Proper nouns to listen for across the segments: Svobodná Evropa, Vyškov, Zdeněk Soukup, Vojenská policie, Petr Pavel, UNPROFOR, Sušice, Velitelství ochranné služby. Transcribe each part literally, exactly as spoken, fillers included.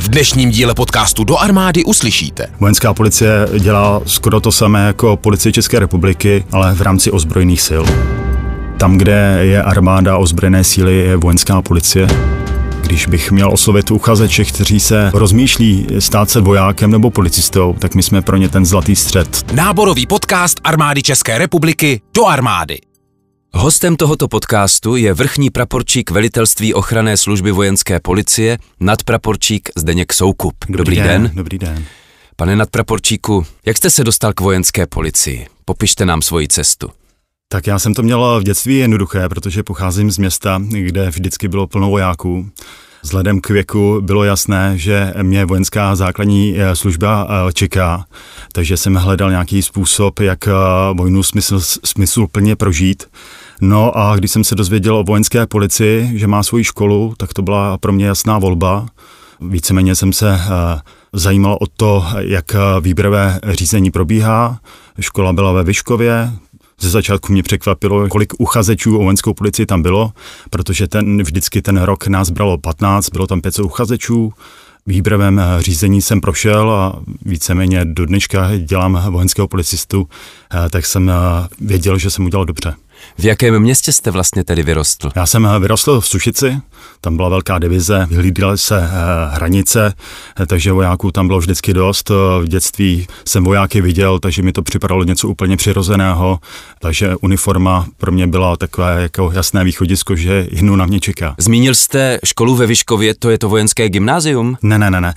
V dnešním díle podcastu Do armády uslyšíte. Vojenská policie dělá skoro to samé jako policie České republiky, ale v rámci ozbrojených sil. Tam, kde je armáda, ozbrojené síly, je vojenská policie. Když bych měl oslovit uchazeče, kteří se rozmýšlí stát se vojákem nebo policistou, tak my jsme pro ně ten zlatý střed. Náborový podcast Armády České republiky Do armády. Hostem tohoto podcastu je vrchní praporčík Velitelství ochranné služby vojenské policie, nadpraporčík Zdeněk Soukup. Dobrý, dobrý den. den. Dobrý den. Pane nadpraporčíku, jak jste se dostal k vojenské policii? Popište nám svoji cestu. Tak já jsem to měl v dětství jednoduché, protože pocházím z města, kde vždycky bylo plno vojáků. Vzhledem k věku bylo jasné, že mě vojenská základní služba čeká, takže jsem hledal nějaký způsob, jak vojnu smysl, smysluplně prožít. No a když jsem se dozvěděl o vojenské policii, že má svoji školu, tak to byla pro mě jasná volba. Víceméně jsem se zajímal o to, jak výběrové řízení probíhá. Škola byla ve Vyškově. Ze začátku mě překvapilo, kolik uchazečů o vojenskou policii tam bylo, protože ten, vždycky ten rok nás bralo patnáct, bylo tam pět set uchazečů. Výběrovém řízení jsem prošel a víceméně do dneška dělám vojenského policistu, tak jsem věděl, že jsem udělal dobře. V jakém městě jste vlastně tedy vyrostl? Já jsem vyrostl v Sušici, tam byla velká divize, vyhlídaly se hranice, takže vojáků tam bylo vždycky dost. V dětství jsem vojáky viděl, takže mi to připadalo něco úplně přirozeného, takže uniforma pro mě byla takové jako jasné východisko, že jednou na mě čeká. Zmínil jste školu ve Vyškově, to je to vojenské gymnázium? Ne, ne, ne, ne.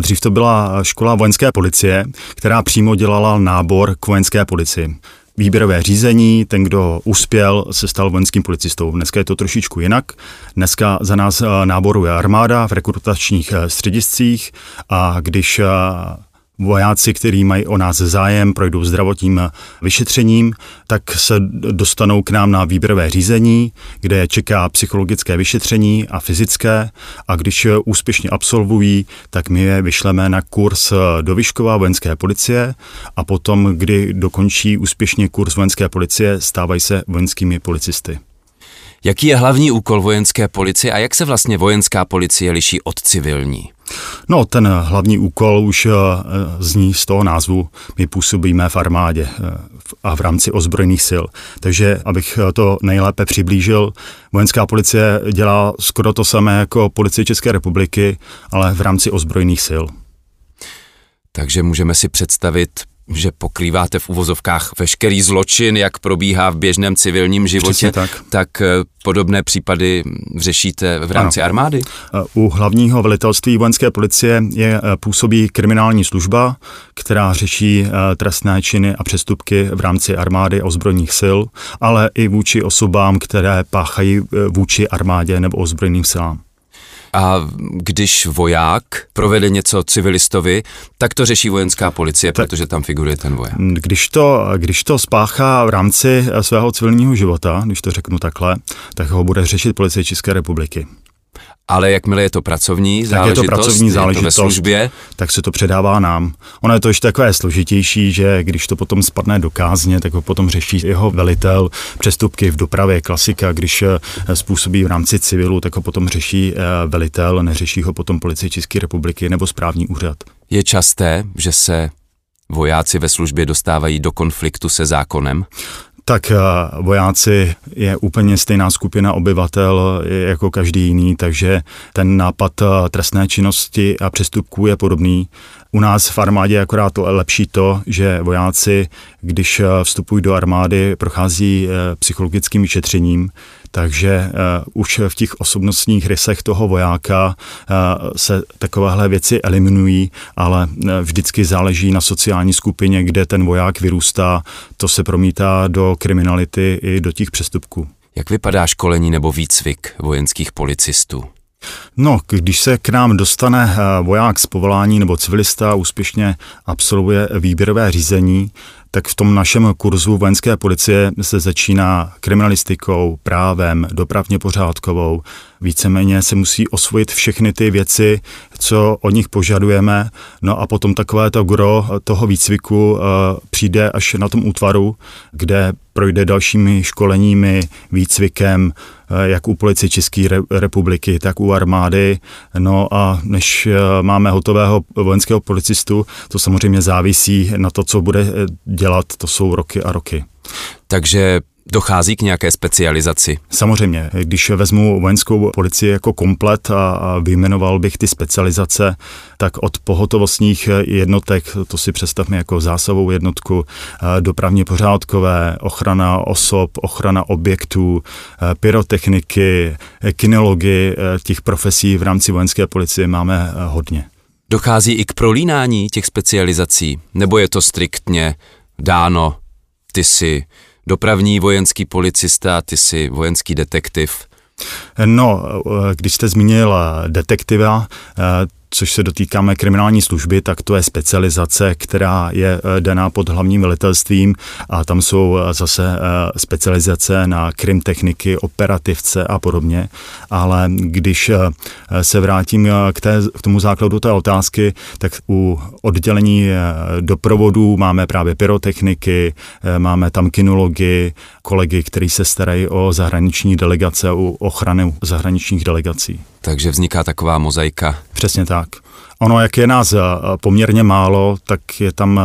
Dřív to byla škola vojenské policie, která přímo dělala nábor k vojenské policii. Výběrové řízení, ten, kdo uspěl, se stal vojenským policistou. Dneska je to trošičku jinak. Dneska za nás náboruje armáda v rekrutačních střediscích a když vojáci, kteří mají o nás zájem, projdou zdravotním vyšetřením, tak se dostanou k nám na výběrové řízení, kde je čeká psychologické vyšetření a fyzické, a když úspěšně absolvují, tak my je vyšleme na kurz do Vyškova vojenské policie a potom, kdy dokončí úspěšně kurz vojenské policie, stávají se vojenskými policisty. Jaký je hlavní úkol vojenské policie a jak se vlastně vojenská policie liší od civilní? No, ten hlavní úkol už zní z toho názvu, my působíme v armádě a v rámci ozbrojených sil. Takže, abych to nejlépe přiblížil, vojenská policie dělá skoro to samé jako policie České republiky, ale v rámci ozbrojených sil. Takže můžeme si představit, že pokrýváte v uvozovkách veškerý zločin, jak probíhá v běžném civilním životě, tak. tak podobné případy řešíte v rámci ano. armády? U hlavního velitelství vojenské policie je působí kriminální služba, která řeší trestné činy a přestupky v rámci armády a ozbrojených sil, ale i vůči osobám, které páchají vůči armádě nebo ozbrojeným silám. A když voják provede něco civilistovi, tak to řeší vojenská policie, tak, protože tam figuruje ten voják. Když to, když to spáchá v rámci svého civilního života, když to řeknu takhle, tak ho bude řešit policie České republiky. Ale jakmile je to pracovní záležitost, tak je to pracovní záležitost, je to ve službě, tak se to předává nám. Ono je to ještě takové složitější, že když to potom spadne do kázně, tak ho potom řeší jeho velitel. Přestupky v dopravě, klasika, když způsobí v rámci civilu, tak ho potom řeší velitel, neřeší ho potom policie České republiky nebo správní úřad. Je časté, že se vojáci ve službě dostávají do konfliktu se zákonem? Tak vojáci je úplně stejná skupina obyvatel jako každý jiný, takže ten nápad trestné činnosti a přestupků je podobný. U nás v armádě je akorát lepší to, že vojáci, když vstupují do armády, prochází psychologickým vyšetřením, takže už v těch osobnostních rysech toho vojáka se takovéhle věci eliminují, ale vždycky záleží na sociální skupině, kde ten voják vyrůstá, to se promítá do kriminality i do těch přestupků. Jak vypadá školení nebo výcvik vojenských policistů? No, když se k nám dostane voják z povolání nebo civilista, úspěšně absolvuje výběrové řízení, tak v tom našem kurzu vojenské policie se začíná kriminalistikou, právem, dopravně pořádkovou. Víceméně se musí osvojit všechny ty věci, co od nich požadujeme. No a potom takové to gro toho výcviku přijde až na tom útvaru, kde projde dalšími školeními, výcvikem, jak u policie České republiky, tak u armády. No a než máme hotového vojenského policistu, to samozřejmě závisí na to, co bude dělat, to jsou roky a roky. Takže dochází k nějaké specializaci? Samozřejmě, když vezmu vojenskou policii jako komplet a, a vyjmenoval bych ty specializace, tak od pohotovostních jednotek, to si představme jako zásahovou jednotku, dopravně pořádkové, ochrana osob, ochrana objektů, pyrotechniky, kinology, těch profesí v rámci vojenské policie máme hodně. Dochází i k prolínání těch specializací, nebo je to striktně dáno, ty si dopravní vojenský policista, ty jsi vojenský detektiv? No, když jste zmínil detektiva, což se dotýkáme kriminální služby, tak to je specializace, která je daná pod hlavním velitelstvím a tam jsou zase specializace na krimtechniky, operativce a podobně. Ale když se vrátím k, té, k tomu základu té otázky, tak u oddělení doprovodů máme právě pyrotechniky, máme tam kinology, kolegy, kteří se starají o zahraniční delegace, o ochranu zahraničních delegací. Takže vzniká taková mozaika. Přesně tak. Ono, jak je nás poměrně málo, tak je tam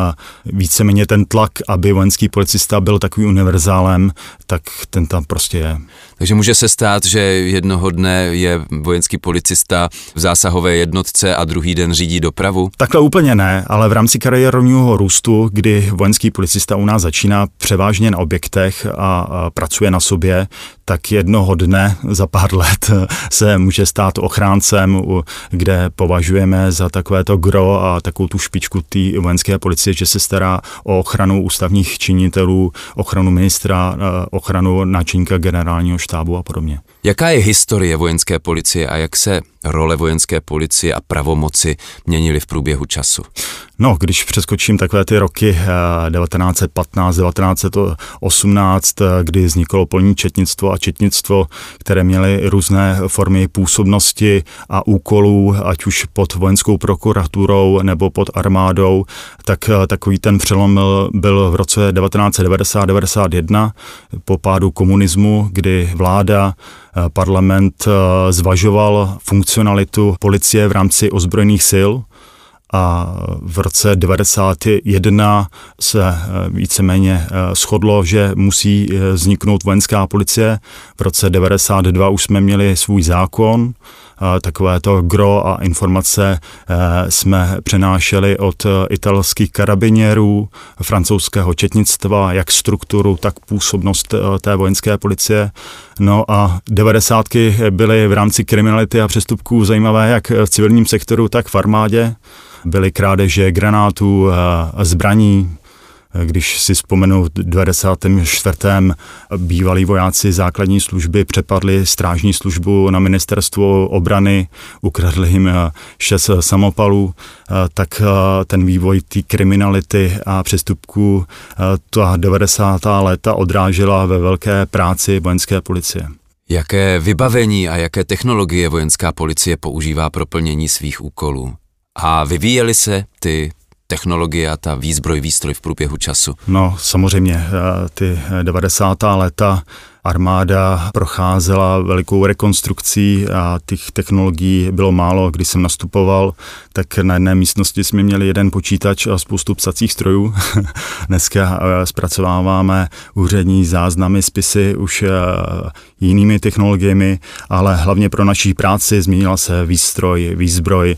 víceméně ten tlak, aby vojenský policista byl takový univerzálem, tak ten tam prostě je. Takže může se stát, že jednoho dne je vojenský policista v zásahové jednotce a druhý den řídí dopravu? Takhle úplně ne, ale v rámci kariérního růstu, kdy vojenský policista u nás začíná převážně na objektech a pracuje na sobě, tak jednoho dne za pár let se může stát ochráncem, kde považujeme za takovéto gro a takovou tu špičku té vojenské policie, že se stará o ochranu ústavních činitelů, ochranu ministra, ochranu náčelníka generálního štábu a podobně. Jaká je historie vojenské policie a jak se role vojenské policie a pravomoci měnily v průběhu času? No, když přeskočím takové ty roky devatenáct set patnáct, devatenáct set osmnáct, kdy vzniklo polní četnictvo a četnictvo, které měly různé formy působnosti a úkolů, ať už pod vojenskou prokuraturou nebo pod armádou, tak takový ten přelom byl v roce devatenáct set devadesát devadesát jedna po pádu komunismu, kdy vláda, parlament zvažoval funkcionalitu policie v rámci ozbrojených sil a v roce devadesát jedna se víceméně shodlo, že musí vzniknout vojenská policie. V roce devadesát dva už jsme měli svůj zákon, takovéto gro a informace jsme přenášeli od italských karabiněrů, francouzského četnictva, jak strukturu, tak působnost té vojenské policie. No a devadesátky byly v rámci kriminality a přestupků zajímavé jak v civilním sektoru, tak v armádě. Byly krádeže granátů, zbraní. Když si vzpomenu, v devadesát čtyři bývalí vojáci základní služby přepadli strážní službu na ministerstvu obrany, ukradli jim šest samopalů, tak ten vývoj té kriminality a přestupků ta devadesátá léta odrážela ve velké práci vojenské policie. Jaké vybavení a jaké technologie vojenská policie používá pro plnění svých úkolů? A vyvíjely se ty technologie a ta výzbroj, výstroj v průběhu času? No samozřejmě, ty devadesátá léta armáda procházela velikou rekonstrukcí a těch technologií bylo málo. Když jsem nastupoval, tak na jedné místnosti jsme měli jeden počítač a spoustu psacích strojů. Dneska zpracováváme úřední záznamy, spisy už jinými technologiemi, ale hlavně pro naší práci změnila se výstroj, výzbroj,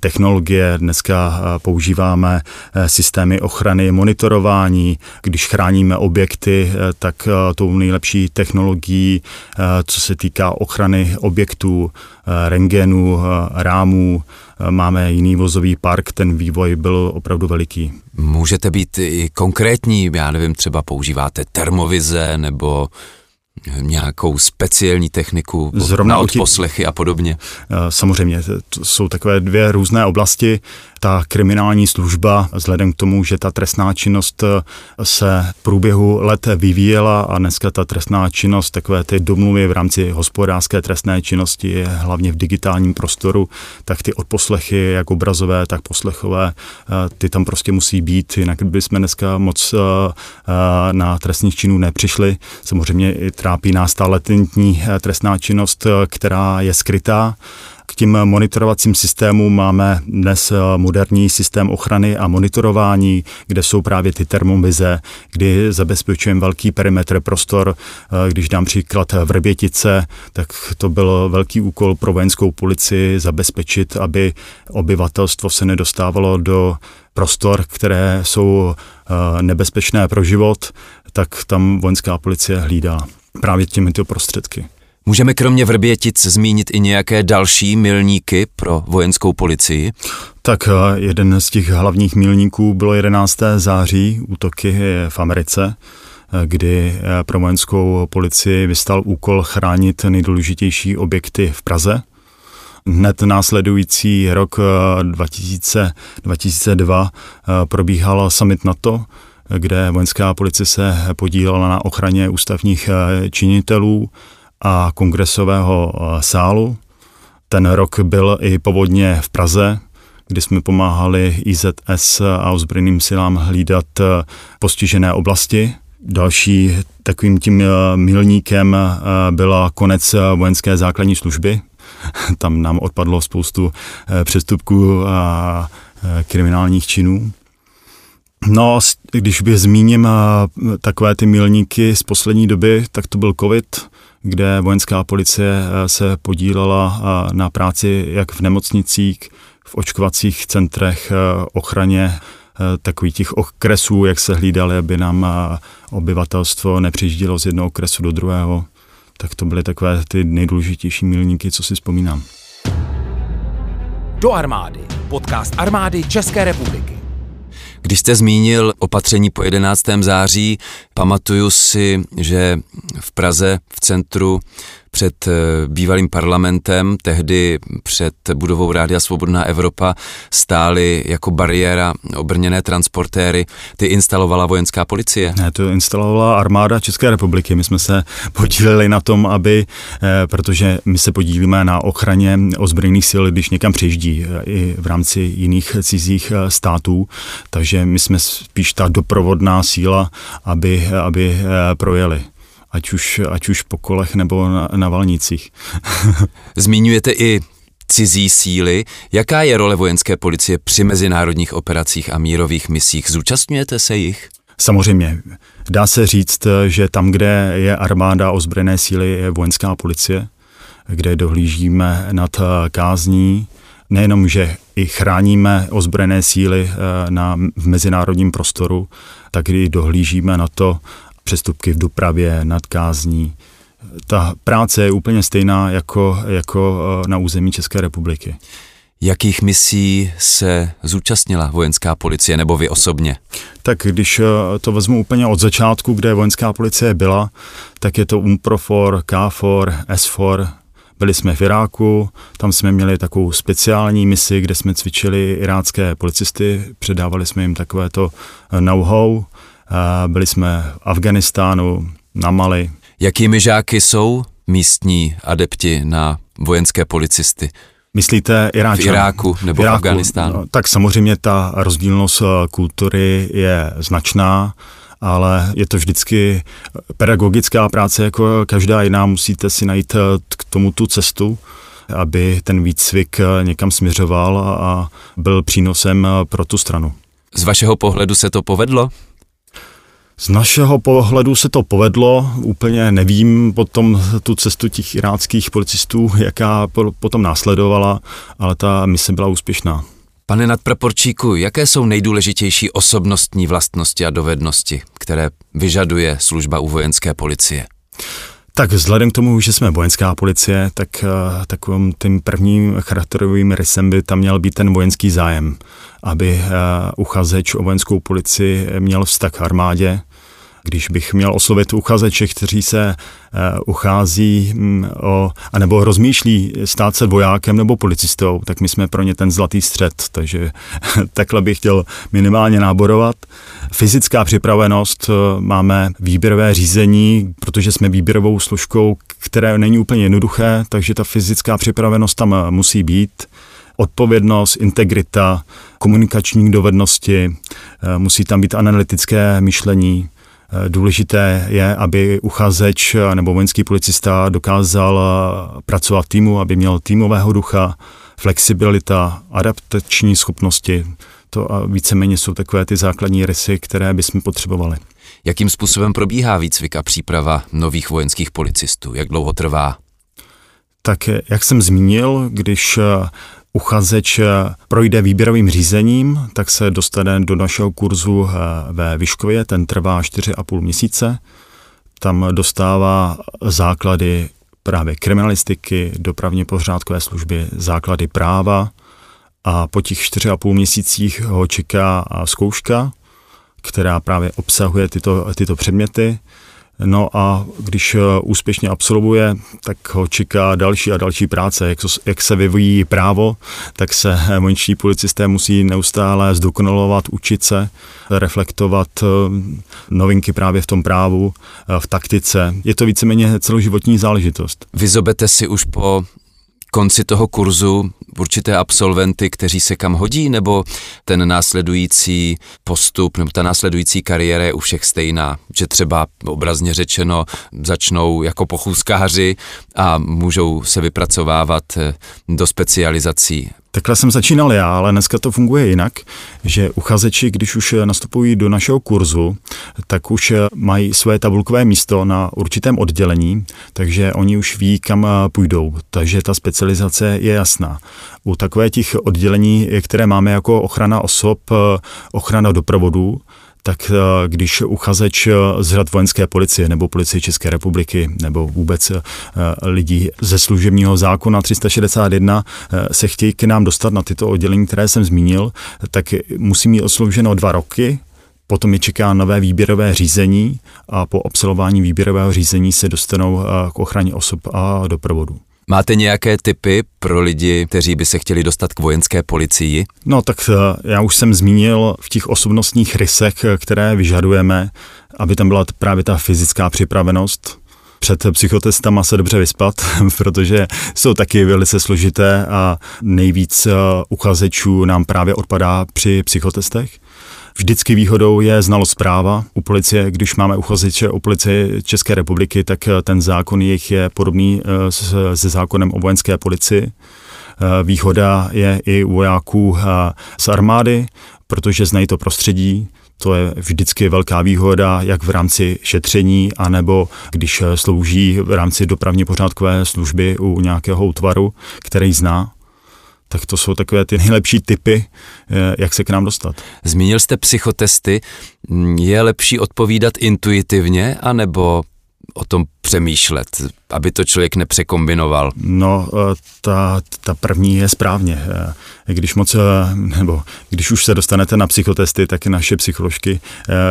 technologie. Dneska používáme systémy ochrany, monitorování. Když chráníme objekty, tak tou nejlepší technologií, co se týká ochrany objektů, rentgenů, rámů. Máme jiný vozový park, ten vývoj byl opravdu veliký. Můžete být i konkrétní, já nevím, třeba používáte termovize nebo nějakou speciální techniku zrovna na odposlechy a podobně? Samozřejmě, to jsou takové dvě různé oblasti. Ta kriminální služba, vzhledem k tomu, že ta trestná činnost se v průběhu let vyvíjela a dneska ta trestná činnost, takové ty domluvy v rámci hospodářské trestné činnosti je hlavně v digitálním prostoru, tak ty odposlechy, jak obrazové, tak poslechové, ty tam prostě musí být, jinak bychom dneska moc na trestných činů nepřišli. Samozřejmě i trápí nás ta latentní trestná činnost, která je skrytá. K tím monitorovacím systémům máme dnes moderní systém ochrany a monitorování, kde jsou právě ty termovize, kdy zabezpečujeme velký perimetr prostor. Když dám příklad Vrbětice, tak to byl velký úkol pro vojenskou policii zabezpečit, aby obyvatelstvo se nedostávalo do prostor, které jsou nebezpečné pro život, tak tam vojenská policie hlídá právě těmito prostředky. Můžeme kromě Vrbětic zmínit i nějaké další milníky pro vojenskou policii? Tak jeden z těch hlavních milníků bylo jedenáctého září, útoky v Americe, kdy pro vojenskou policii vystal úkol chránit nejdůležitější objekty v Praze. Hned následující rok dva tisíce dva probíhal summit NATO, kde vojenská policie se podílela na ochraně ústavních činitelů a kongresového sálu. Ten rok byl i povodně v Praze, kdy jsme pomáhali I Z S a ozbrojeným silám hlídat postižené oblasti. Další takovým tím milníkem byla konec vojenské základní služby. Tam nám odpadlo spoustu přestupků a kriminálních činů. No, když bych zmíním takové ty milníky z poslední doby, tak to byl covid, kde vojenská policie se podílela na práci jak v nemocnicích, v očkovacích centrech, ochraně takových těch okresů, jak se hlídali, aby nám obyvatelstvo nepřijíždělo z jednoho okresu do druhého. Tak to byly takové ty nejdůležitější milníky, co si vzpomínám. Do armády. Podcast armády České republiky. Když jste zmínil opatření po jedenáctého září, pamatuju si, že v Praze v centru před bývalým parlamentem, tehdy před budovou Rádia Svobodná Evropa, stály jako bariéra obrněné transportéry. Ty instalovala vojenská policie? Ne, to instalovala armáda České republiky. My jsme se podíleli na tom, aby, protože my se podílíme na ochraně ozbrojených sil, když někam přijíždí i v rámci jiných cizích států, takže my jsme spíš ta doprovodná síla, aby, aby projeli. Ať už, ať už po kolech nebo na, na valnicích. Zmiňujete i cizí síly. Jaká je role vojenské policie při mezinárodních operacích a mírových misích? Zúčastňujete se jich? Samozřejmě. Dá se říct, že tam, kde je armáda, ozbrojené síly, je vojenská policie, kde dohlížíme nad kázní. Nejenom, že i chráníme ozbrojené síly na, v mezinárodním prostoru, tak i dohlížíme na to, přestupky v dopravě, nadkázní. Ta práce je úplně stejná jako, jako na území České republiky. Jakých misí se zúčastnila vojenská policie nebo vy osobně? Tak když to vezmu úplně od začátku, kde vojenská policie byla, tak je to UNPROFOR, K F O R, S F O R. Byli jsme v Iráku, tam jsme měli takovou speciální misi, kde jsme cvičili irácké policisty, předávali jsme jim takovéto know-how. Byli jsme v Afghánistánu, na Mali. Jakými žáky jsou místní adepti na vojenské policisty? Myslíte Iráčan? V Iráku nebo v Afghánistánu? No, tak samozřejmě ta rozdílnost kultury je značná, ale je to vždycky pedagogická práce jako každá jiná. Musíte si najít k tomu tu cestu, aby ten výcvik někam směřoval a byl přínosem pro tu stranu. Z vašeho pohledu se to povedlo? Z našeho pohledu se to povedlo, úplně nevím potom tu cestu těch iráckých policistů, jaká potom následovala, ale ta mise byla úspěšná. Pane nadpraporčíku, jaké jsou nejdůležitější osobnostní vlastnosti a dovednosti, které vyžaduje služba u vojenské policie? Tak vzhledem k tomu, že jsme vojenská policie, tak takovým tím prvním charakterovým rysem by tam měl být ten vojenský zájem, aby uchazeč o vojenskou policii měl vztah k armádě, Když bych měl oslovit uchazeče, kteří se uchází o, anebo rozmýšlí stát se vojákem nebo policistou, tak my jsme pro ně ten zlatý střed, takže takhle bych chtěl minimálně náborovat. Fyzická připravenost, máme výběrové řízení, protože jsme výběrovou složkou, které není úplně jednoduché, takže ta fyzická připravenost tam musí být. Odpovědnost, integrita, komunikační dovednosti, musí tam být analytické myšlení. Důležité je, aby uchazeč nebo vojenský policista dokázal pracovat týmu, aby měl týmového ducha, flexibilita, adaptační schopnosti. To a víceméně jsou takové ty základní rysy, které bychom potřebovali. Jakým způsobem probíhá výcvik a příprava nových vojenských policistů? Jak dlouho trvá? Tak jak jsem zmínil, když uchazeč projde výběrovým řízením, tak se dostane do našeho kurzu ve Vyškově, ten trvá čtyři a půl měsíce. Tam dostává základy právě kriminalistiky, dopravně pořádkové služby, základy práva a po těch čtyři a půl měsících ho čeká zkouška, která právě obsahuje tyto, tyto předměty. No a když úspěšně absolvuje, tak ho čeká další a další práce. Jak, jak se vyvíjí právo, tak se vojenští policisté musí neustále zdokonalovat, učit se, reflektovat novinky právě v tom právu, v taktice. Je to víceméně celoživotní záležitost. Vyzobete si už po konci toho kurzu určité absolventy, kteří se kam hodí, nebo ten následující postup, nebo ta následující kariéra je u všech stejná, že třeba obrazně řečeno začnou jako pochůzkáři a můžou se vypracovávat do specializací? Takhle jsem začínal já, ale dneska to funguje jinak, že uchazeči, když už nastupují do našeho kurzu, tak už mají své tabulkové místo na určitém oddělení, takže oni už ví, kam půjdou, takže ta specializace je jasná. U takové těch oddělení, které máme jako ochrana osob, ochrana doprovodů, tak když uchazeč z řad vojenské policie nebo policie České republiky nebo vůbec lidí ze služebního zákona tři sta šedesát jedna se chtějí k nám dostat na tyto oddělení, které jsem zmínil, tak musí mít odslouženo dva roky, potom je čeká nové výběrové řízení a po absolvování výběrového řízení se dostanou k ochraně osob a doprovodu. Máte nějaké tipy pro lidi, kteří by se chtěli dostat k vojenské policii? No tak já už jsem zmínil v těch osobnostních rysech, které vyžadujeme, aby tam byla právě ta fyzická připravenost. Před psychotestama se dobře vyspat, protože jsou taky velice složité a nejvíc uchazečů nám právě odpadá při psychotestech. Vždycky výhodou je znalost práva. U policie, když máme uchazeče o policii České republiky, tak ten zákon jejich je podobný se zákonem o vojenské policii. Výhoda je i u vojáků z armády, protože znají to prostředí. To je vždycky velká výhoda, jak v rámci šetření, anebo když slouží v rámci dopravně pořádkové služby u nějakého útvaru, který zná. Tak to jsou takové ty nejlepší tipy, jak se k nám dostat. Zmínil jste psychotesty. Je lepší odpovídat intuitivně, anebo o tom přemýšlet, aby to člověk nepřekombinoval? No, ta, ta první je správně. Když moc, nebo když už se dostanete na psychotesty, tak naše psycholožky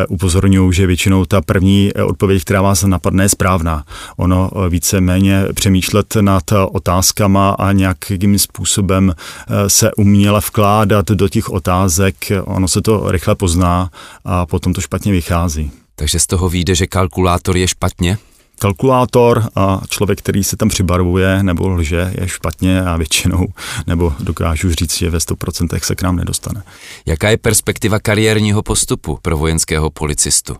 upozorňují, že většinou ta první odpověď, která vás napadne, je správná. Ono víceméně přemýšlet nad otázkama a nějakým způsobem se uměle vkládat do těch otázek, ono se to rychle pozná a potom to špatně vychází. Takže z toho vyjde, že kalkulátor je špatně? Kalkulátor a člověk, který se tam přibarvuje nebo lže, je špatně a většinou, nebo dokážu říct, že ve sto procent se k nám nedostane. Jaká je perspektiva kariérního postupu pro vojenského policistu?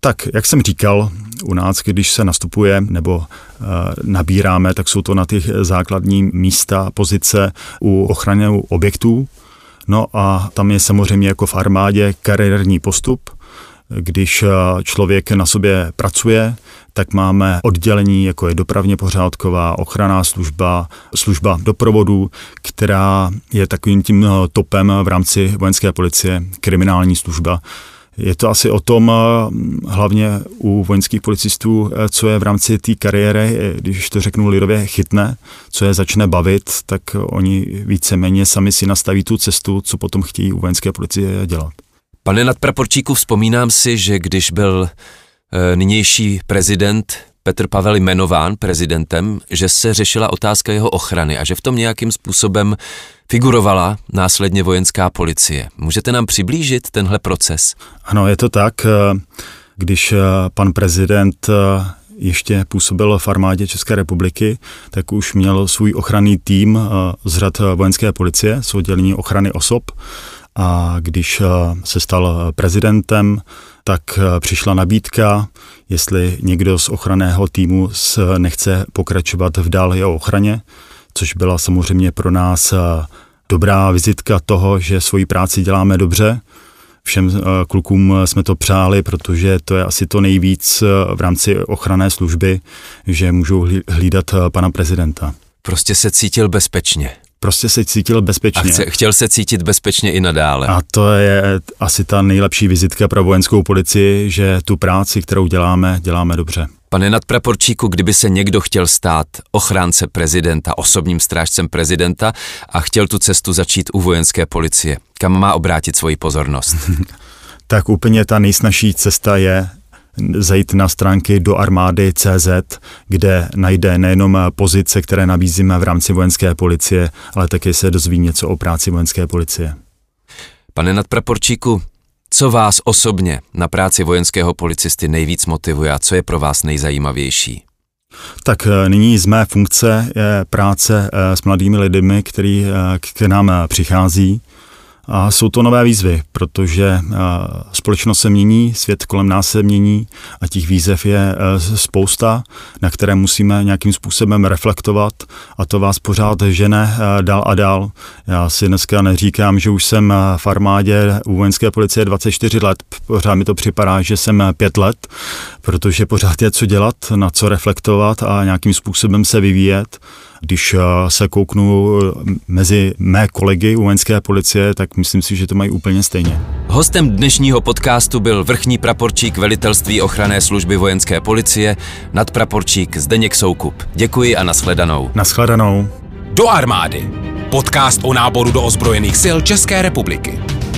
Tak, jak jsem říkal, u nás, když se nastupuje nebo e, nabíráme, tak jsou to na těch základní místa, pozice u ochrany objektů. No a tam je samozřejmě jako v armádě kariérní postup. Když člověk na sobě pracuje, tak máme oddělení, jako je dopravně pořádková, ochranná služba, služba doprovodu, která je takovým tím topem v rámci vojenské policie, kriminální služba. Je to asi o tom, hlavně u vojenských policistů, co je v rámci té kariéry, když to řeknu lidově, chytne, co je začne bavit, tak oni víceméně sami si nastaví tu cestu, co potom chtějí u vojenské policie dělat. Pane nadpraporčíku, vzpomínám si, že když byl e, nynější prezident Petr Pavel jmenován prezidentem, že se řešila otázka jeho ochrany a že v tom nějakým způsobem figurovala následně vojenská policie. Můžete nám přiblížit tenhle proces? Ano, je to tak. Když pan prezident ještě působil v armádě České republiky, tak už měl svůj ochranný tým z řad vojenské policie, z oddělení ochrany osob. A když se stal prezidentem, tak přišla nabídka, jestli někdo z ochranného týmu nechce pokračovat v dál jeho ochraně, což byla samozřejmě pro nás dobrá vizitka toho, že svoji práci děláme dobře. Všem klukům jsme to přáli, protože to je asi to nejvíc v rámci ochranné služby, že můžou hlídat pana prezidenta. Prostě se cítil bezpečně. Prostě se cítil bezpečně. A chce, chtěl se cítit bezpečně i nadále. A to je asi ta nejlepší vizitka pro vojenskou policii, že tu práci, kterou děláme, děláme dobře. Pane nadpraporčíku, kdyby se někdo chtěl stát ochránce prezidenta, osobním strážcem prezidenta a chtěl tu cestu začít u vojenské policie, kam má obrátit svoji pozornost? Tak úplně ta nejsnažší cesta je zajít na stránky do armády tečka cé zet, kde najde nejenom pozice, které nabízíme v rámci vojenské policie, ale také se dozví něco o práci vojenské policie. Pane nadpraporčíku, co vás osobně na práci vojenského policisty nejvíc motivuje a co je pro vás nejzajímavější? Tak nyní z mé funkce je práce s mladými lidmi, který k nám přichází. A jsou to nové výzvy, protože společnost se mění, svět kolem nás se mění a těch výzev je spousta, na které musíme nějakým způsobem reflektovat a to vás pořád žene dál a dál. Já si dneska neříkám, že už jsem v armádě u vojenské policie dvacet čtyři let, pořád mi to připadá, že jsem pět let, protože pořád je co dělat, na co reflektovat a nějakým způsobem se vyvíjet. Když se kouknu mezi mé kolegy u vojenské policie, tak myslím si, že to mají úplně stejně. Hostem dnešního podcastu byl vrchní praporčík Velitelství ochranné služby vojenské policie, nadpraporčík Zdeněk Soukup. Děkuji a nashledanou. Nashledanou. Do armády. Podcast o náboru do ozbrojených sil České republiky.